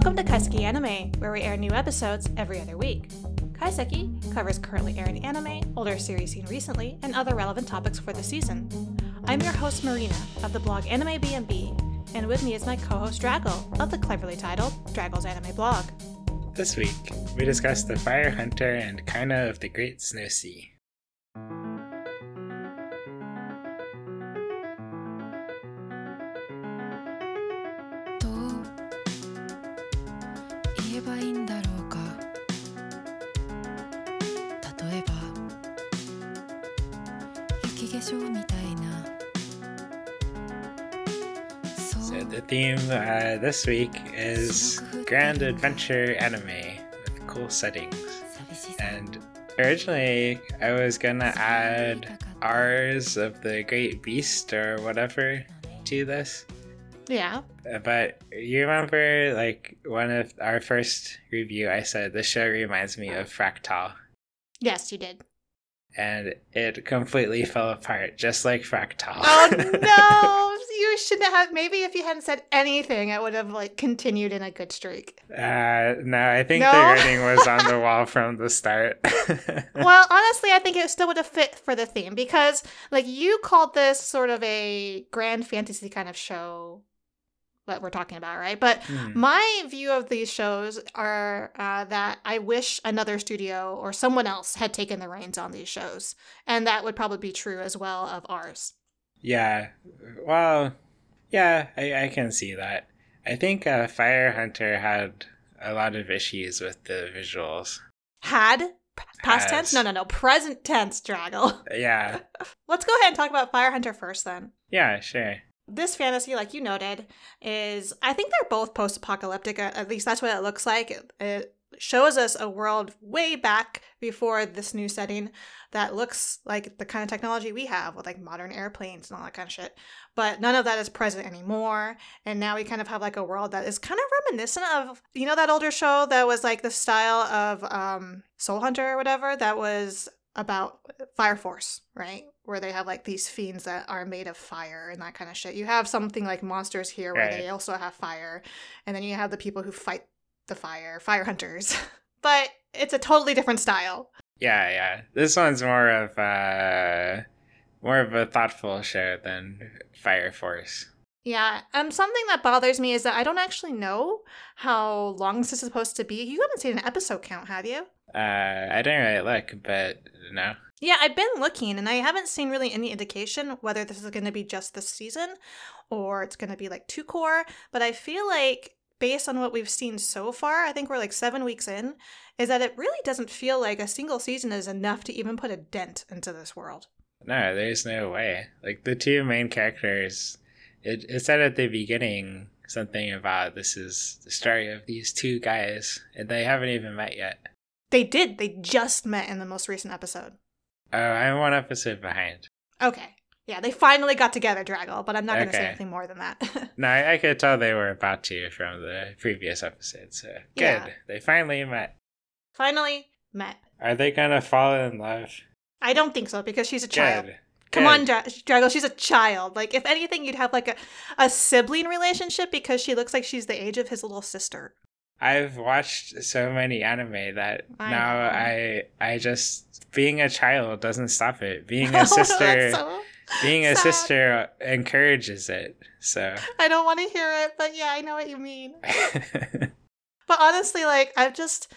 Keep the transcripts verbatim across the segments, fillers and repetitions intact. Welcome to Kaiseki Anime, where we air new episodes every other week. Kaiseki covers currently airing anime, older series seen recently, and other relevant topics for the season. I'm your host Marina of the blog Anime B N B, and with me is my co-host Draggle of the cleverly titled Draggle's Anime Blog. This week, we discuss the Fire Hunter and Kino of the Great Snow Sea. Theme uh, this week is Grand Adventure Anime with cool settings. And originally I was gonna add R's of the Great Beast or whatever to this. Yeah. But you remember, like, one of our first review I said the show reminds me of Fractal. Yes, you did. And it completely fell apart, just like Fractal. Oh no! You shouldn't have. Maybe if you hadn't said anything, I would have like continued in a good streak. Uh, no, I think no? the writing was on the wall from the start. Well, honestly, I think it still would have fit for the theme because, like, you called this sort of a grand fantasy kind of show that we're talking about, right? But mm. my view of these shows are uh, that I wish another studio or someone else had taken the reins on these shows, and that would probably be true as well of ours. Yeah, well, yeah, I, I can see that. I think uh, Fire Hunter had a lot of issues with the visuals. Had? P- past Has. tense? No, no, no. Present tense, Draggle. Yeah. Let's go ahead and talk about Fire Hunter first, then. Yeah, sure. This fantasy, like you noted, is, I think they're both post-apocalyptic, at least that's what it looks like. It shows us a world way back before this new setting that looks like the kind of technology we have with, like, modern airplanes and all that kind of shit. But none of that is present anymore. And now we kind of have, like, a world that is kind of reminiscent of, you know, that older show that was, like, the style of um, Soul Hunter or whatever that was about Fire Force, right? Where they have, like, these fiends that are made of fire and that kind of shit. You have something like monsters here where right. they also have fire. And then you have the people who fight the fire, fire hunters. But it's a totally different style. Yeah, yeah. This one's more of a, more of a thoughtful show than Fire Force. Yeah. Um, something that bothers me is that I don't actually know how long this is supposed to be. You haven't seen an episode count, have you? Uh, I didn't really look, but no. Yeah, I've been looking, and I haven't seen really any indication whether this is going to be just this season or it's going to be, like, two core. But I feel like, based on what we've seen so far, I think we're like seven weeks in, is that it really doesn't feel like a single season is enough to even put a dent into this world. No, there's no way. Like, the two main characters, it, it said at the beginning something about this is the story of these two guys, and they haven't even met yet. They did. They just met in the most recent episode. Oh, I'm one episode behind. Okay. Yeah, they finally got together, Draggle, but I'm not okay. going to say anything more than that. No, I, I could tell they were about to from the previous episode, so good. Yeah. They finally met. Finally met. Are they going to fall in love? I don't think so, because she's a child. Good. Come good. on, Dra- Draggle, she's a child. Like, if anything, you'd have, like, a, a sibling relationship because she looks like she's the age of his little sister. I've watched so many anime that I now know. I I just, being a child doesn't stop it. Being a sister, so being sad. a sister encourages it. So I don't want to hear it, but yeah, I know what you mean. But honestly, like, I've just,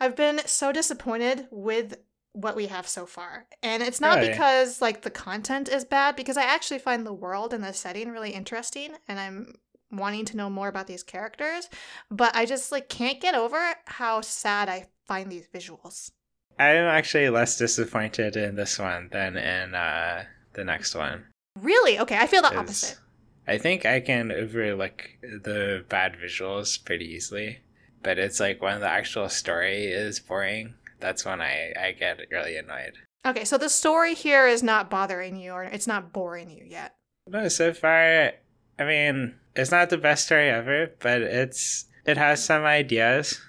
I've been so disappointed with what we have so far. And it's not really because, like, the content is bad, because I actually find the world and the setting really interesting, and I'm wanting to know more about these characters, but I just, like, can't get over how sad I find these visuals. I'm actually less disappointed in this one than in uh, the next one. Really? Okay, I feel the opposite. I think I can overlook the bad visuals pretty easily, but it's like when the actual story is boring, that's when I, I get really annoyed. Okay, so the story here is not bothering you, or it's not boring you yet? No, so far, I mean, it's not the best story ever, but it's it has some ideas.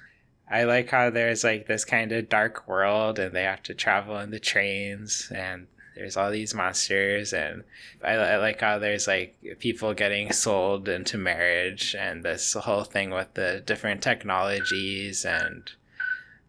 I like how there's, like, this kind of dark world and they have to travel in the trains and there's all these monsters, and I, I like how there's like people getting sold into marriage, and this whole thing with the different technologies, and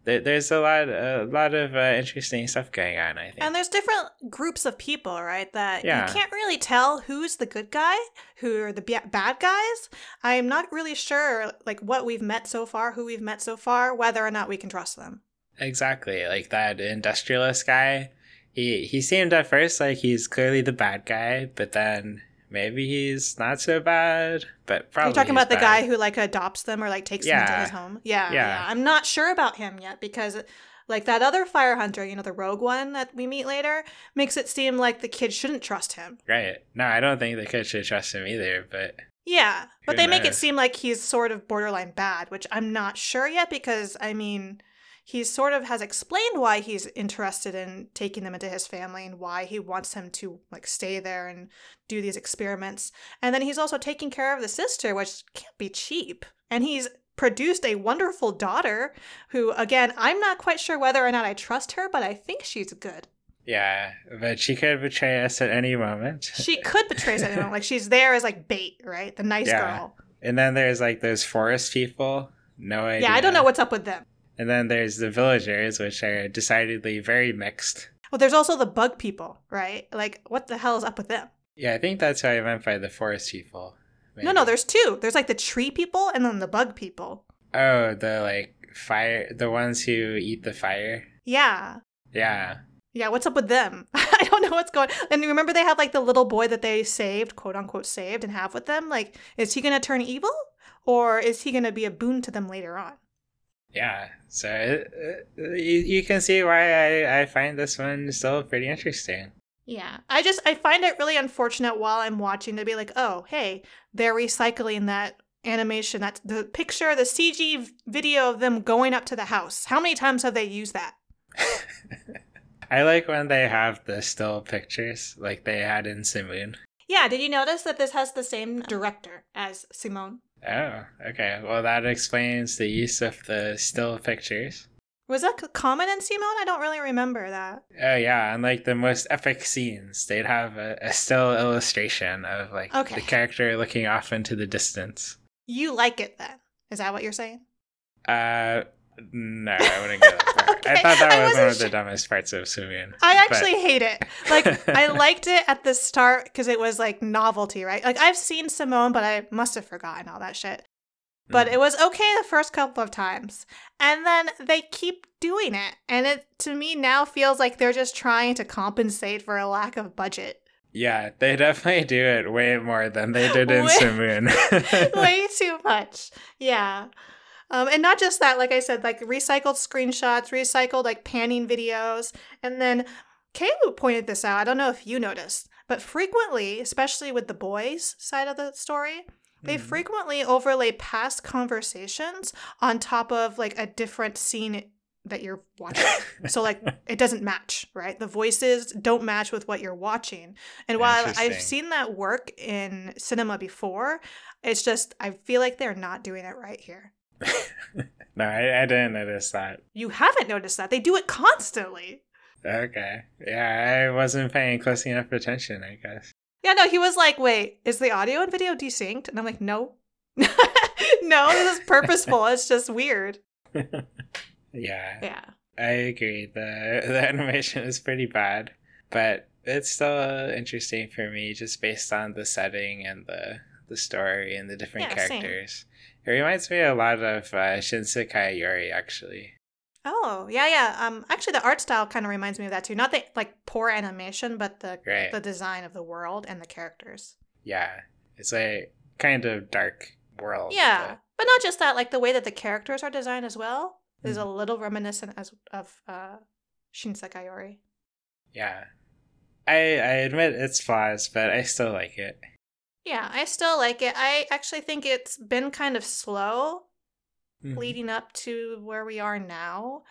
there, there's a lot, a lot of uh, interesting stuff going on, I think. And there's different groups of people, right? That yeah. you can't really tell who's the good guy, who are the b- bad guys. I'm not really sure, like what we've met so far, who we've met so far, whether or not we can trust them. Exactly, like that industrialist guy. He he seemed at first like he's clearly the bad guy, but then maybe he's not so bad. But probably you're talking about the bad guy who like adopts them or like takes yeah. them into his home. Yeah, yeah, yeah. I'm not sure about him yet because, like that other Fire Hunter, you know, the rogue one that we meet later, makes it seem like the kid shouldn't trust him. Right. No, I don't think the kid should trust him either. But yeah, but they knows? make it seem like he's sort of borderline bad, which I'm not sure yet because I mean. He sort of has explained why he's interested in taking them into his family and why he wants him to like stay there and do these experiments. And then he's also taking care of the sister, which can't be cheap. And he's produced a wonderful daughter who, again, I'm not quite sure whether or not I trust her, but I think she's good. Yeah, but she could betray us at any moment. She could betray us at any moment. Like she's there as like bait, right? The nice yeah. girl. And then there's like those forest people. No idea. Yeah, I don't know what's up with them. And then there's the villagers, which are decidedly very mixed. Well, there's also the bug people, right? Like, what the hell is up with them? Yeah, I think that's what I meant by the forest people. Maybe. No, no, there's two. There's, like, the tree people and then the bug people. Oh, the, like, fire, the ones who eat the fire? Yeah. Yeah. Yeah, what's up with them? I don't know what's going on. And remember they have, like, the little boy that they saved, quote-unquote saved, and have with them? Like, is he going to turn evil? Or is he going to be a boon to them later on? Yeah, so it, it, you, you can see why I, I find this one still pretty interesting. Yeah, I just, I find it really unfortunate while I'm watching to be like, oh, hey, they're recycling that animation, that's the picture, the C G video of them going up to the house. How many times have they used that? I like when they have the still pictures like they had in Simone. Yeah, did you notice that this has the same director as Simone? Oh, okay. Well, that explains the use of the still pictures. Was that common in Simone? I don't really remember that. Oh, yeah. And like the most epic scenes, they'd have a, a still illustration of like okay. the character looking off into the distance. You like it then? Is that what you're saying? Uh, no, I wouldn't go that far. okay. I thought that I was one of the sure. dumbest parts of Simone. I actually but... hate it. Like, I liked it at the start because it was like novelty, right? Like, I've seen Simone, but I must have forgotten all that shit. But mm. it was okay the first couple of times. And then they keep doing it. And it, to me, now feels like they're just trying to compensate for a lack of budget. Yeah, they definitely do it way more than they did in way- Simone. way too much. Yeah. Um, and not just that, like I said, like recycled screenshots, recycled like panning videos. And then Kaylu pointed this out. I don't know if you noticed, but frequently, especially with the boys' side of the story, they mm. frequently overlay past conversations on top of like a different scene that you're watching. So like it doesn't match, right? The voices don't match with what you're watching. And while I've seen that work in cinema before, it's just I feel like they're not doing it right here. No, I, I didn't notice that. You haven't noticed that. They do it constantly. Okay. Yeah, I wasn't paying close enough attention, I guess. Yeah, no, he was like, wait, is the audio and video desynced? And I'm like, no. No, this is purposeful. It's just weird. Yeah. Yeah. I agree. The, the animation is pretty bad, but it's still interesting for me just based on the setting and the, the story and the different yeah, characters. Same. It reminds me a lot of uh, Shinsekai Yori, actually. Oh, yeah, yeah. Um, actually, the art style kind of reminds me of that, too. Not the, like, poor animation, but the right. the design of the world and the characters. Yeah. It's a kind of dark world. Yeah. But, but not just that. Like, the way that the characters are designed as well mm-hmm. is a little reminiscent as of uh, Shinsekai Yori. Yeah. I, I admit its flaws, but I still like it. Yeah, I still like it. I actually think it's been kind of slow mm-hmm. leading up to where we are now,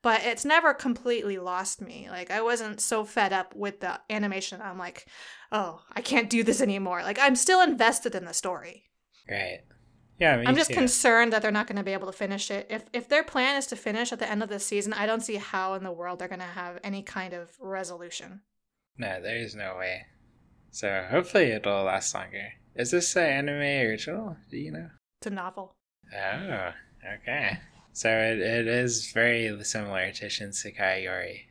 but it's never completely lost me. Like, I wasn't so fed up with the animation. I'm like, oh, I can't do this anymore. Like, I'm still invested in the story. Right. Yeah, me I'm just too. concerned that they're not going to be able to finish it. If if their plan is to finish at the end of this season, I don't see how in the world they're going to have any kind of resolution. No, there is no way. So hopefully it'll last longer. Is this an anime original? Do you know? It's a novel. Oh, okay. So it, it is very similar to Shinsekai Yori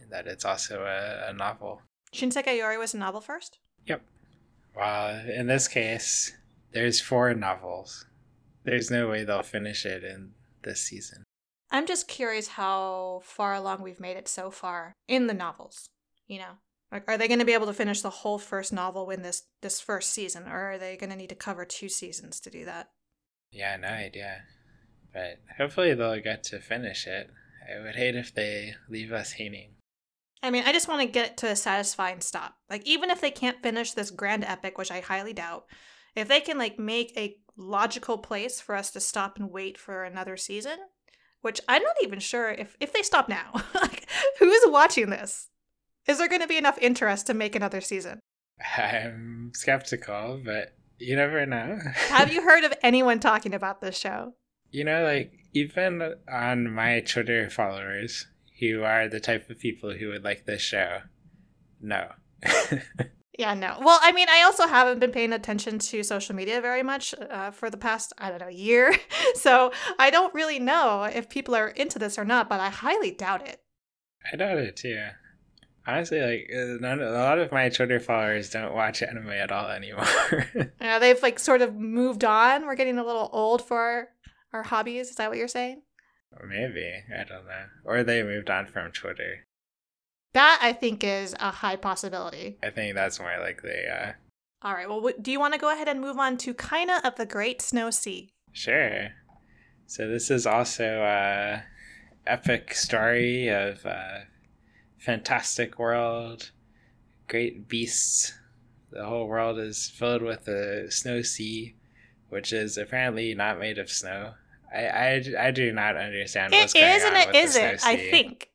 in that it's also a, a novel. Shinsekai Yori was a novel first? Yep. Well, in this case, there's four novels. There's no way they'll finish it in this season. I'm just curious how far along we've made it so far in the novels, you know? Like, are they going to be able to finish the whole first novel in this, this first season, or are they going to need to cover two seasons to do that? Yeah, no idea. But hopefully they'll get to finish it. I would hate if they leave us hanging. I mean, I just want to get to a satisfying stop. Like, even if they can't finish this grand epic, which I highly doubt, if they can, like, make a logical place for us to stop and wait for another season, which I'm not even sure if, if they stop now. Like, who's watching this? Is there going to be enough interest to make another season? I'm skeptical, but you never know. Have you heard of anyone talking about this show? You know, like, even on my Twitter followers, who are the type of people who would like this show, no. Yeah, no. Well, I mean, I also haven't been paying attention to social media very much uh, for the past, I don't know, year. So I don't really know if people are into this or not, but I highly doubt it. I doubt it, too. Honestly, like, none, a lot of my Twitter followers don't watch anime at all anymore. Yeah, they've, like, sort of moved on. We're getting a little old for our, our hobbies. Is that what you're saying? Maybe. I don't know. Or they moved on from Twitter. That, I think, is a high possibility. I think that's more likely, yeah. All right. Well, do you want to go ahead and move on to Kino of the Great Snow Sea? Sure. So this is also an epic story of a fantastic world, great beasts. The whole world is filled with a snow sea, which is apparently not made of snow. I, I, I do not understand what's going on with the snow sea. It is and it isn't, I think.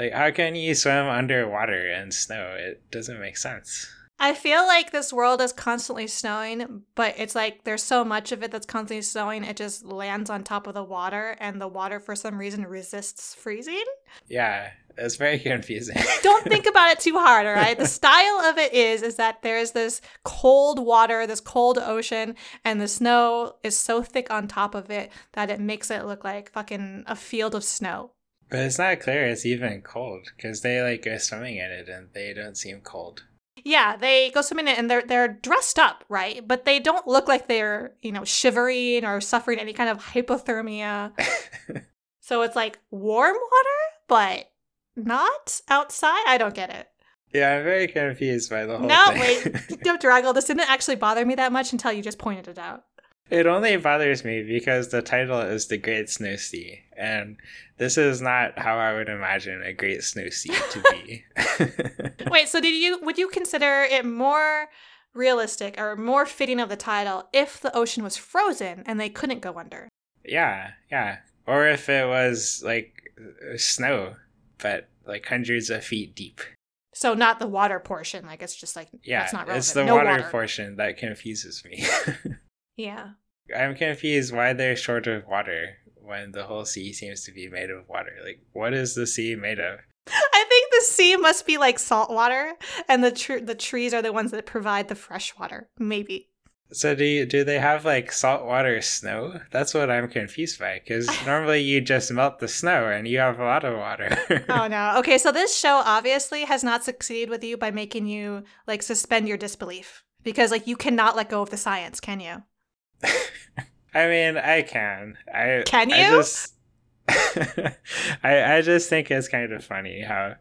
Like, how can you swim underwater in snow? It doesn't make sense. I feel like this world is constantly snowing, but it's like there's so much of it that's constantly snowing, it just lands on top of the water, and the water, for some reason, resists freezing. Yeah, it's very confusing. Don't think about it too hard, all right? The style of it is, is that there's this cold water, this cold ocean, and the snow is so thick on top of it that it makes it look like fucking a field of snow. But it's not clear it's even cold, because they, like, go swimming in it, and they don't seem cold. Yeah, they go swimming in it, and they're, they're dressed up, right? But they don't look like they're, you know, shivering or suffering any kind of hypothermia. So it's, like, warm water, but not outside? I don't get it. Yeah, I'm very confused by the whole no, thing. No, wait. Don't draggle. This didn't actually bother me that much until you just pointed it out. It only bothers me because the title is The Great Snow Sea, and this is not how I would imagine a great snow sea to be. Wait, so did you? Would you consider it more realistic or more fitting of the title if the ocean was frozen and they couldn't go under? Yeah, yeah. Or if it was, like, snow, but, like, hundreds of feet deep. So not the water portion, like, it's just, like, yeah, that's not relevant. It's the no water, water portion that confuses me. Yeah. I'm confused why they're short of water when the whole sea seems to be made of water. Like, what is the sea made of? I think the sea must be, like, salt water, and the tr- the trees are the ones that provide the fresh water, maybe. So do you, do they have, like, saltwater snow? That's what I'm confused by, because normally you just melt the snow and you have a lot of water. Oh, no. Okay, so this show obviously has not succeeded with you by making you, like, suspend your disbelief, because, like, you cannot let go of the science, can you? I mean, I can. I Can you? I just, I, I just think it's kind of funny how...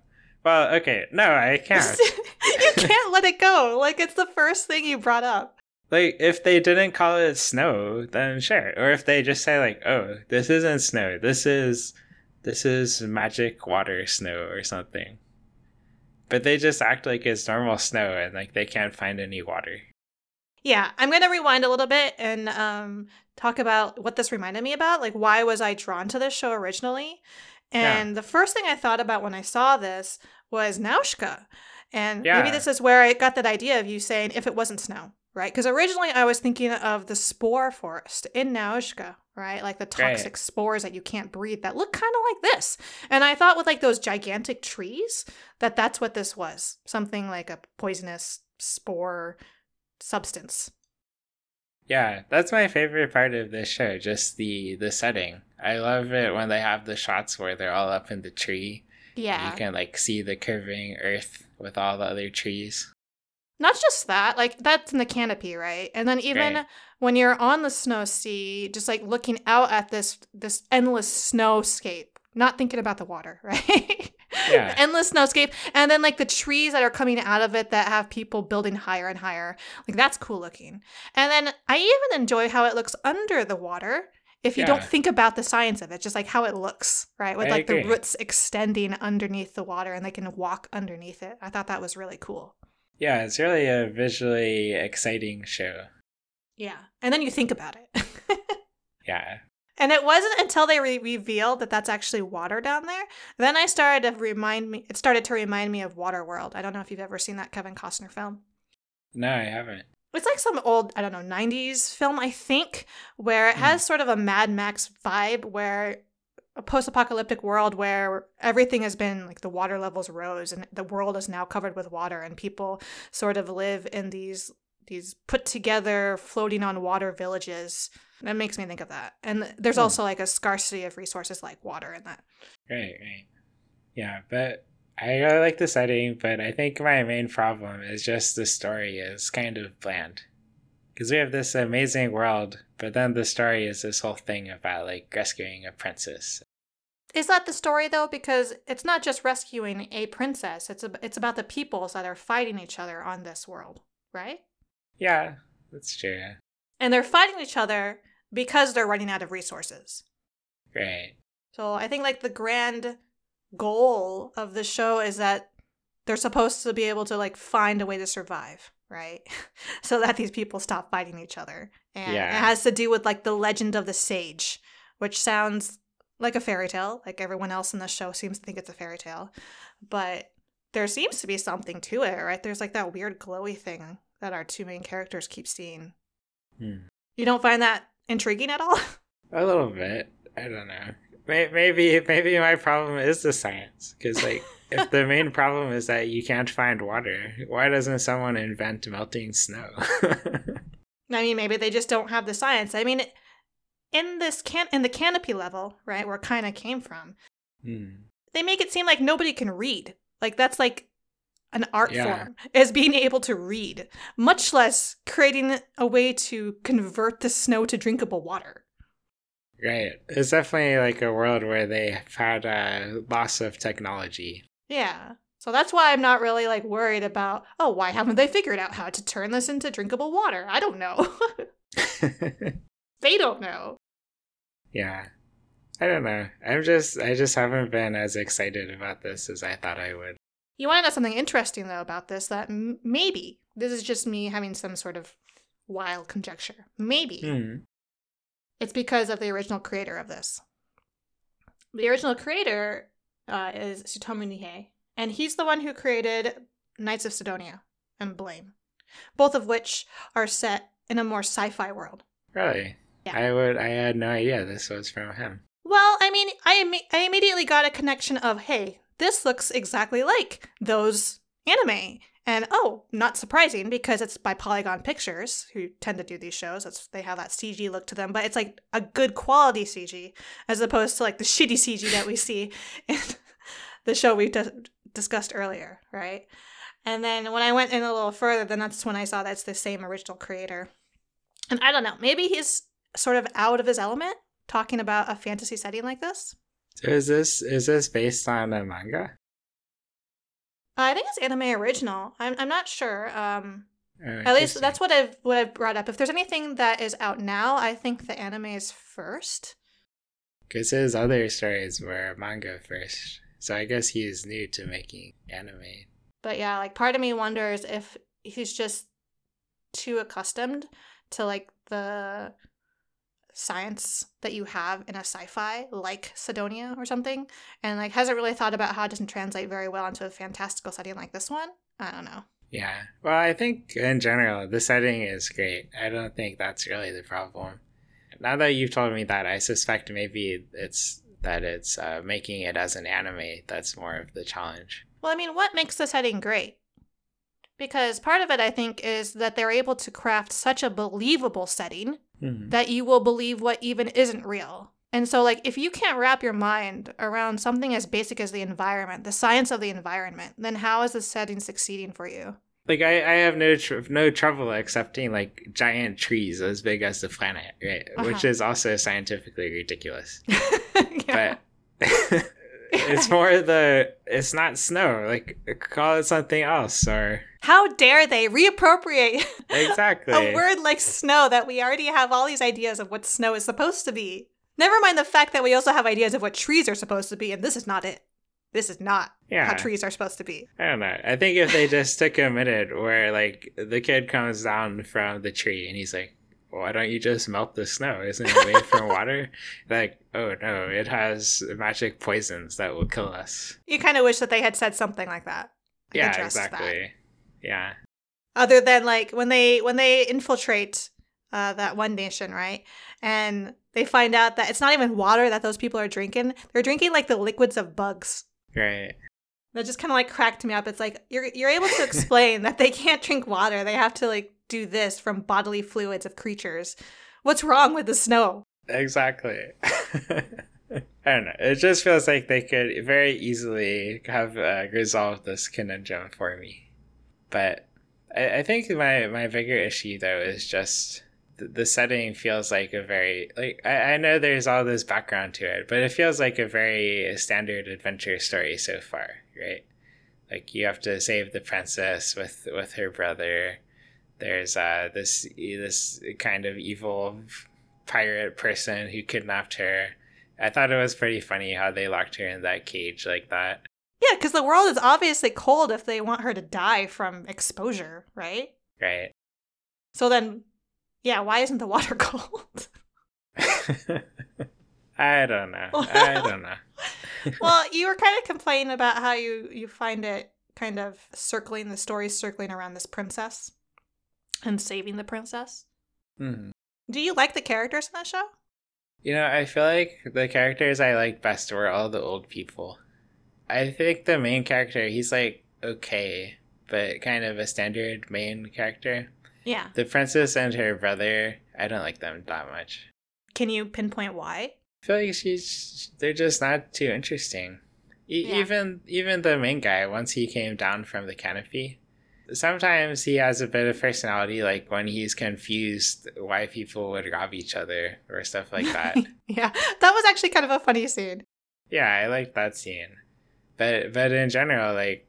Well, okay. No, I can't. You can't let it go. Like, it's the first thing you brought up. Like, if they didn't call it snow, then sure. Or if they just say, like, oh, this isn't snow. This is, this is magic water snow or something. But they just act like it's normal snow and, like, they can't find any water. Yeah, I'm going to rewind a little bit and um, talk about what this reminded me about. Like, why was I drawn to this show originally? And yeah. The first thing I thought about when I saw this was Nausicaä. And yeah. Maybe this is where I got that idea of you saying if it wasn't snow, right? Because originally I was thinking of the spore forest in Nausicaä, right? Like the toxic right. spores that you can't breathe that look kind of like this. And I thought with like those gigantic trees that that's what this was. Something like a poisonous spore substance. Yeah, that's my favorite part of this show, just the, the setting. I love it when they have the shots where they're all up in the tree. Yeah. You can like see the curving earth with all the other trees. Not just that, like that's in the canopy, right? And then even right. when you're on the snow sea, just like looking out at this this endless snowscape, not thinking about the water, right? Yeah. Endless snowscape. And then like the trees that are coming out of it that have people building higher and higher. Like that's cool looking. And then I even enjoy how it looks under the water. If you yeah. don't think about the science of it, just like how it looks, right? With I like agree. the roots extending underneath the water and they can walk underneath it. I thought that was really cool. Yeah, it's really a visually exciting show. Yeah, and then you think about it. yeah. And it wasn't until they re- revealed that that's actually water down there, then I started to remind me. It started to remind me of Waterworld. I don't know if you've ever seen that Kevin Costner film. No, I haven't. It's like some old, I don't know, nineties film, I think, where it has mm. sort of a Mad Max vibe, where a post-apocalyptic world where everything has been like the water levels rose and the world is now covered with water and people sort of live in these these put together floating on water villages. That makes me think of that. And there's mm. also like a scarcity of resources like water in that. Right, right. Yeah, but I really like the setting, but I think my main problem is just the story is kind of bland. Because we have this amazing world, but then the story is this whole thing about like rescuing a princess. Is that the story, though? Because it's not just rescuing a princess. It's a, it's about the peoples that are fighting each other on this world, right? Yeah, that's true. And they're fighting each other because they're running out of resources. Right. So I think like the grand goal of the show is that they're supposed to be able to like find a way to survive, right? So that these people stop fighting each other. And yeah. it has to do with like the legend of the sage, which sounds like a fairy tale, like everyone else in the show seems to think it's a fairy tale, but there seems to be something to it, right? There's like that weird glowy thing that our two main characters keep seeing. Hmm. You don't find that intriguing at all? A little bit. I don't know. Maybe maybe my problem is the science, because like if the main problem is that you can't find water, why doesn't someone invent melting snow? I mean, maybe they just don't have the science. I mean. In this can in the canopy level, right, where Kaina came from, mm. they make it seem like nobody can read. Like that's like an art yeah. form, is being able to read, much less creating a way to convert the snow to drinkable water. Right. It's definitely like a world where they had a loss of technology. Yeah. So that's why I'm not really like worried about, oh, why haven't they figured out how to turn this into drinkable water? I don't know. They don't know. Yeah. I don't know. I'm just, I just haven't been as excited about this as I thought I would. You want to know something interesting, though, about this, that m- maybe, this is just me having some sort of wild conjecture. Maybe. Mm. It's because of the original creator of this. The original creator uh, is Tsutomu Nihei, and he's the one who created Knights of Sidonia and Blame, both of which are set in a more sci-fi world. Really? Yeah. I would. I had no idea this was from him. Well, I mean, I Im- I immediately got a connection of, hey, this looks exactly like those anime. And, oh, not surprising, because it's by Polygon Pictures, who tend to do these shows. It's, they have that C G look to them, but it's like a good quality C G, as opposed to like the shitty C G that we see in the show we d- discussed earlier, right? And then when I went in a little further, then that's when I saw that's the same original creator. And I don't know, maybe he's sort of out of his element talking about a fantasy setting like this. So is this is this based on a manga? I think it's anime original. I'm I'm not sure. Um, oh, at least that's what I've what I've brought up. If there's anything that is out now, I think the anime is first. Because his other stories were manga first, so I guess he is new to making anime. But yeah, like part of me wonders if he's just too accustomed to like the science that you have in a sci-fi like Sidonia or something, and like hasn't really thought about how it doesn't translate very well into a fantastical setting like this one. I don't know. Yeah. Well, I think in general, the setting is great. I don't think that's really the problem. now that you've told me that, I suspect maybe it's that it's uh, making it as an anime that's more of the challenge. Well, I mean, what makes this setting great? Because part of it, I think, is that they're able to craft such a believable setting mm-hmm. that you will believe what even isn't real. And so, like, if you can't wrap your mind around something as basic as the environment, the science of the environment, then how is the setting succeeding for you? Like, I, I have no tr- no trouble accepting, like, giant trees as big as the planet, right? Uh-huh. Which is also scientifically ridiculous. Yeah. But it's more the, it's not snow. Like, call it something else, or... How dare they reappropriate exactly a word like snow that we already have all these ideas of what snow is supposed to be. Never mind the fact that we also have ideas of what trees are supposed to be, and this is not it. This is not yeah. how trees are supposed to be. I don't know. I think if they just took a minute where, like, the kid comes down from the tree and he's like, why don't you just melt the snow? Isn't it made from water? Like, oh no, it has magic poisons that will kill us. You kind of wish that they had said something like that. Yeah, exactly. That. Yeah. Other than, like, when they when they infiltrate uh, that one nation, right? And... they find out that it's not even water that those people are drinking. They're drinking, like, the liquids of bugs. Right. That just kind of, like, cracked me up. It's like, you're you're able to explain that they can't drink water. They have to, like, do this from bodily fluids of creatures. What's wrong with the snow? Exactly. I don't know. It just feels like they could very easily have uh, resolved this conundrum for me. But I, I think my, my bigger issue, though, is just... the setting feels like a very, like, I, I know there's all this background to it, but it feels like a very standard adventure story so far, right? Like, you have to save the princess with, with her brother. There's uh this this kind of evil pirate person who kidnapped her. I thought it was pretty funny how they locked her in that cage like that. Yeah, because the world is obviously cold if they want her to die from exposure, right? Right. So then... yeah, why isn't the water cold? I don't know. I don't know. Well, you were kind of complaining about how you, you find it kind of circling, the story circling around this princess and saving the princess. Mm-hmm. Do you like the characters in that show? You know, I feel like the characters I liked best were all the old people. I think the main character, he's like, okay, but kind of a standard main character. Yeah. The princess and her brother, I don't like them that much. Can you pinpoint why? I feel like she's, they're just not too interesting. E- yeah. Even even the main guy, once he came down from the canopy, sometimes he has a bit of personality, like when he's confused why people would rob each other or stuff like that. Yeah, that was actually kind of a funny scene. Yeah, I like that scene. But, but in general, like,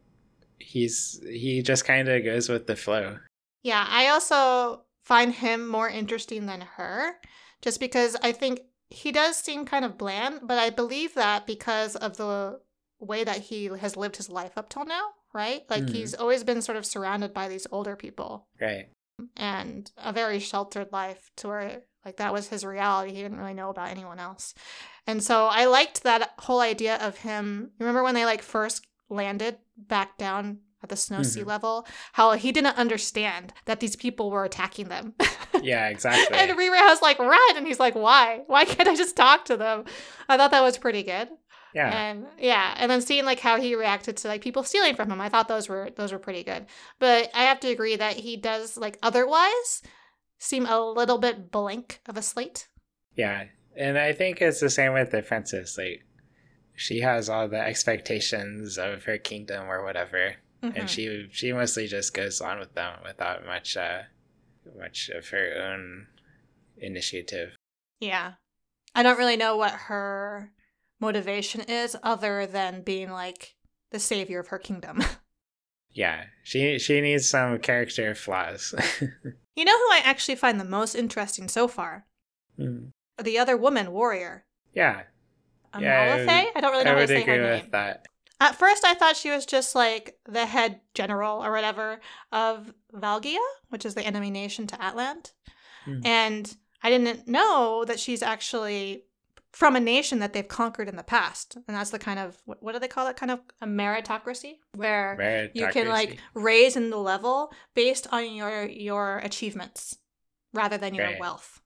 he's he just kind of goes with the flow. Yeah, I also find him more interesting than her, just because I think he does seem kind of bland, but I believe that because of the way that he has lived his life up till now, right? Like, mm. he's always been sort of surrounded by these older people. Right. And a very sheltered life to where, like, that was his reality. He didn't really know about anyone else. And so I liked that whole idea of him. Remember when they, like, first landed back down at the snow mm-hmm. sea level, how he didn't understand that these people were attacking them. Yeah, exactly. And Riri was like, run! And he's like, why? Why can't I just talk to them? I thought that was pretty good. Yeah. And yeah, and then seeing, like, how he reacted to, like, people stealing from him, I thought those were those were pretty good. But I have to agree that he does, like, otherwise seem a little bit blank of a slate. Yeah, and I think it's the same with the princess. Like, she has all the expectations of her kingdom or whatever. Mm-hmm. And she she mostly just goes on with them without much uh, much of her own initiative. Yeah. I don't really know what her motivation is other than being, like, the savior of her kingdom. Yeah. She she needs some character flaws. You know who I actually find the most interesting so far? Mm. The other woman, warrior. Yeah. Amalafe? Yeah, I, I don't really know I how to say her name. I would agree with that. At first, I thought she was just, like, the head general or whatever of Valgia, which is the enemy nation to Atlant. Mm. And I didn't know that she's actually from a nation that they've conquered in the past. And that's the kind of, what, what do they call that? Kind of a meritocracy where meritocracy. You can, like, raise in the level based on your, your achievements rather than your right. wealth.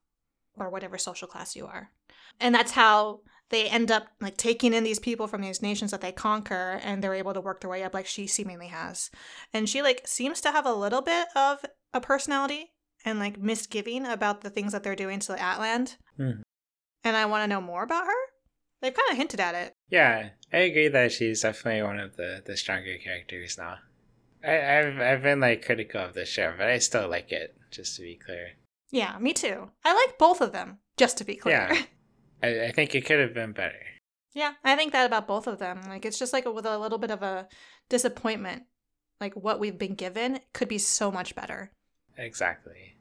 or whatever social class you are. And that's how they end up like taking in these people from these nations that they conquer, and they're able to work their way up like she seemingly has. And she like seems to have a little bit of a personality and like misgiving about the things that they're doing to the Atland. Mm-hmm. And I want to know more about her. They've kind of hinted at it. Yeah, I agree that she's definitely one of the, the stronger characters now. I, I've I've been like critical of this show, but I still like it, just to be clear. Yeah, me too. I like both of them, just to be clear. Yeah. I, I think it could have been better. Yeah, I think that about both of them. Like, it's just like a, with a little bit of a disappointment. Like, what we've been given could be so much better. Exactly.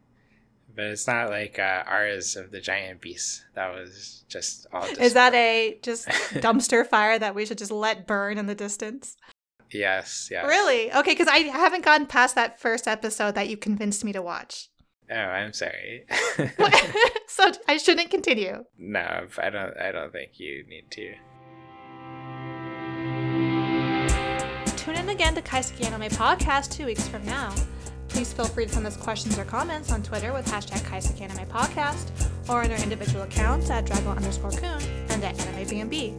But it's not like uh, R's of the Giant Beast. That was just all disappointing. Is that a just dumpster fire that we should just let burn in the distance? Yes, yes. Really? Okay, because I haven't gotten past that first episode that you convinced me to watch. Oh, I'm sorry. So I shouldn't continue. No, I don't. I don't think you need to. Tune in again to Kaiseki Anime Podcast two weeks from now. Please feel free to send us questions or comments on Twitter with hashtag Kaiseki Anime Podcast, or on our individual accounts at Draggle underscore Coon and at Anime B N B.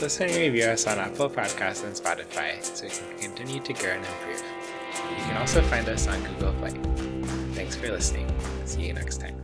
Listen and review us on Apple Podcasts and Spotify so we can continue to grow and improve. You can also find us on Google Play. Thanks for listening. See you next time.